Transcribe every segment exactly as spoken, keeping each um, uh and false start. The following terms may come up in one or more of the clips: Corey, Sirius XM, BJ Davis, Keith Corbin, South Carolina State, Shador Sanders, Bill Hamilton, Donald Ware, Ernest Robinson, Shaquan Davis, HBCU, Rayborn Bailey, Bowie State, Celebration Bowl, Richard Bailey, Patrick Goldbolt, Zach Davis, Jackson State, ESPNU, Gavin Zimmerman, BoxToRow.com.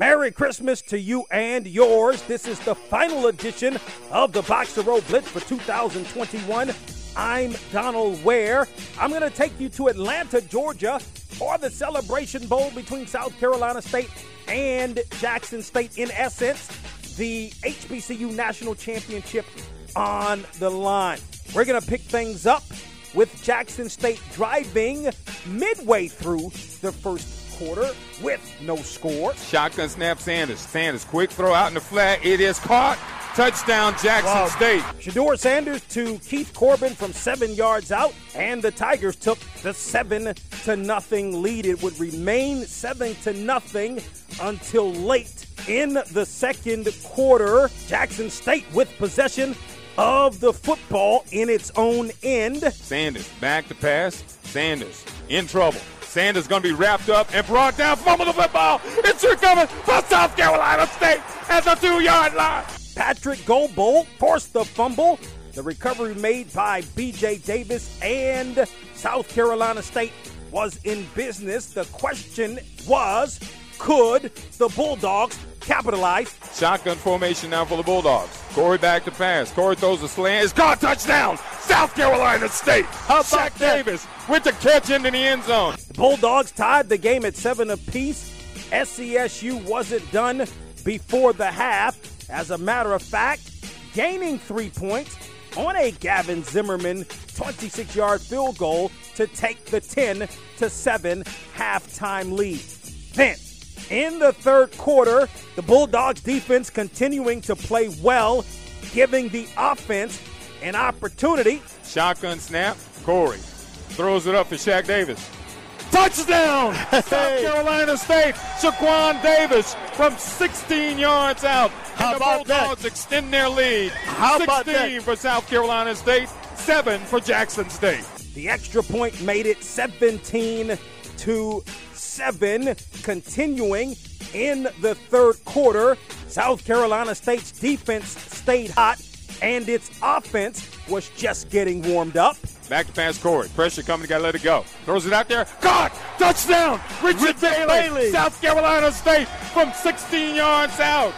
Merry Christmas to you and yours. This is the final edition of the Box to Row Blitz for two thousand twenty-one. I'm Donald Ware. I'm going to take you to Atlanta, Georgia for the Celebration Bowl between South Carolina State and Jackson State. In essence, the H B C U National Championship on the line. We're going to pick things up with Jackson State driving midway through the first quarter with no score. Shotgun snap, Sanders. Sanders, quick throw out in the flat. It is caught. Touchdown, Jackson wow. State. Shador Sanders to Keith Corbin from seven yards out, and the Tigers took the seven to nothing lead. It would remain seven to nothing until late in the second quarter. Jackson State with possession of the football in its own end. Sanders back to pass. Sanders in trouble. Sanders going to be wrapped up and brought down. Fumble the football. It's recovered for South Carolina State at the two-yard line. Patrick Goldbolt forced the fumble. The recovery made by B J Davis, and South Carolina State was in business. The question was, could the Bulldogs capitalize? Shotgun formation now for the Bulldogs. Corey back to pass. Corey throws a slant. It's caught. Touchdown, South Carolina State. Zach Davis with the catch into the end zone. The Bulldogs tied the game at seven apiece. S C S U wasn't done before the half. As a matter of fact, gaining three points on a Gavin Zimmerman twenty-six-yard field goal to take the ten to seven halftime lead. Then, in the third quarter, the Bulldogs defense continuing to play well, giving the offense an opportunity. Shotgun snap, Corey throws it up to Shaq Davis. Touchdown, South Carolina State. Shaquan Davis from sixteen yards out. How and the about Bulldogs that? Extend their lead. How sixteen for South Carolina State, seven for Jackson State. The extra point made it seventeen to seven. Continuing in the third quarter, South Carolina State's defense stayed hot, and its offense was just getting warmed up. Back to pass, Corey. Pressure coming, got to let it go. Throws it out there. Caught! Touchdown! Richard, Richard Bailey. Bailey! South Carolina State from sixteen yards out.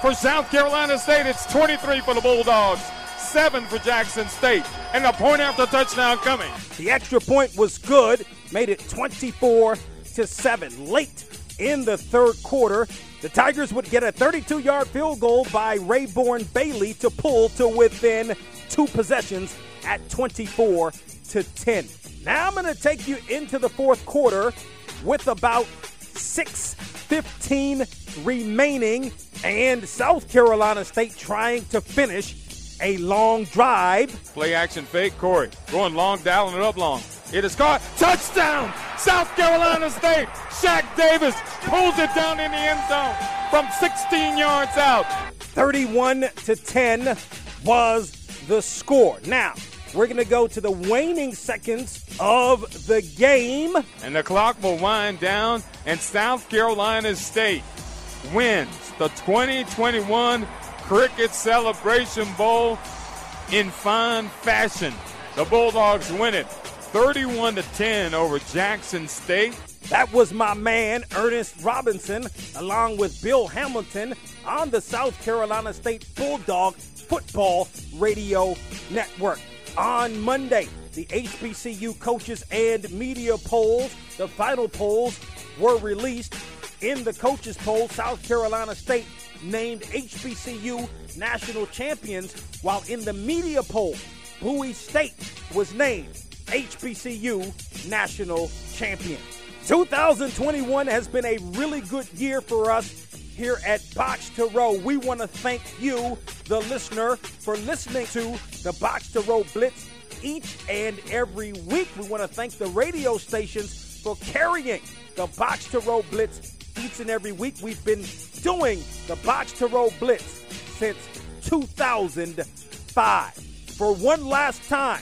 For South Carolina State, it's twenty-three for the Bulldogs, seven for Jackson State, and a point after touchdown coming. The extra point was good, made it twenty-four to seven. Late in the third quarter, the Tigers would get a thirty-two-yard field goal by Rayborn Bailey to pull to within two possessions at twenty-four to ten. Now I'm going to take you into the fourth quarter with about six fifteen remaining, and South Carolina State trying to finish a long drive. Play action fake, Corey going long, dialing it up long. It is caught. Touchdown, South Carolina State. Shaq Davis pulls it down in the end zone from sixteen yards out. thirty-one to ten was the score. Now, we're going to go to the waning seconds of the game. And the clock will wind down, and South Carolina State wins the twenty twenty-one Cricket Celebration Bowl in fine fashion. The Bulldogs win it thirty-one to ten over Jackson State. That was my man, Ernest Robinson, along with Bill Hamilton on the South Carolina State Bulldog Football Radio Network. On Monday, the H B C U coaches and media polls, the final polls were released. In the coaches poll, South Carolina State named H B C U national champions, while in the media poll, Bowie State was named H B C U national champion. two thousand twenty-one has been a really good year for us here at Box to Row. We want to thank you, the listener, for listening to the Box to Row Blitz each and every week. We want to thank the radio stations for carrying the Box to Row Blitz each and every week. We've been doing the Box to Row Blitz since two thousand five. For one last time,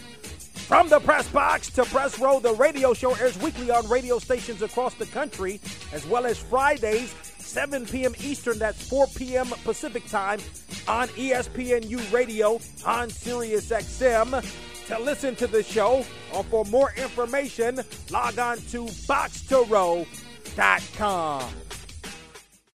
from the press box to press row, the radio show airs weekly on radio stations across the country, as well as Fridays, seven p.m. Eastern, that's four p.m. Pacific time, on E S P N U Radio on Sirius X M. To listen to the show or for more information, log on to Box To Row dot com.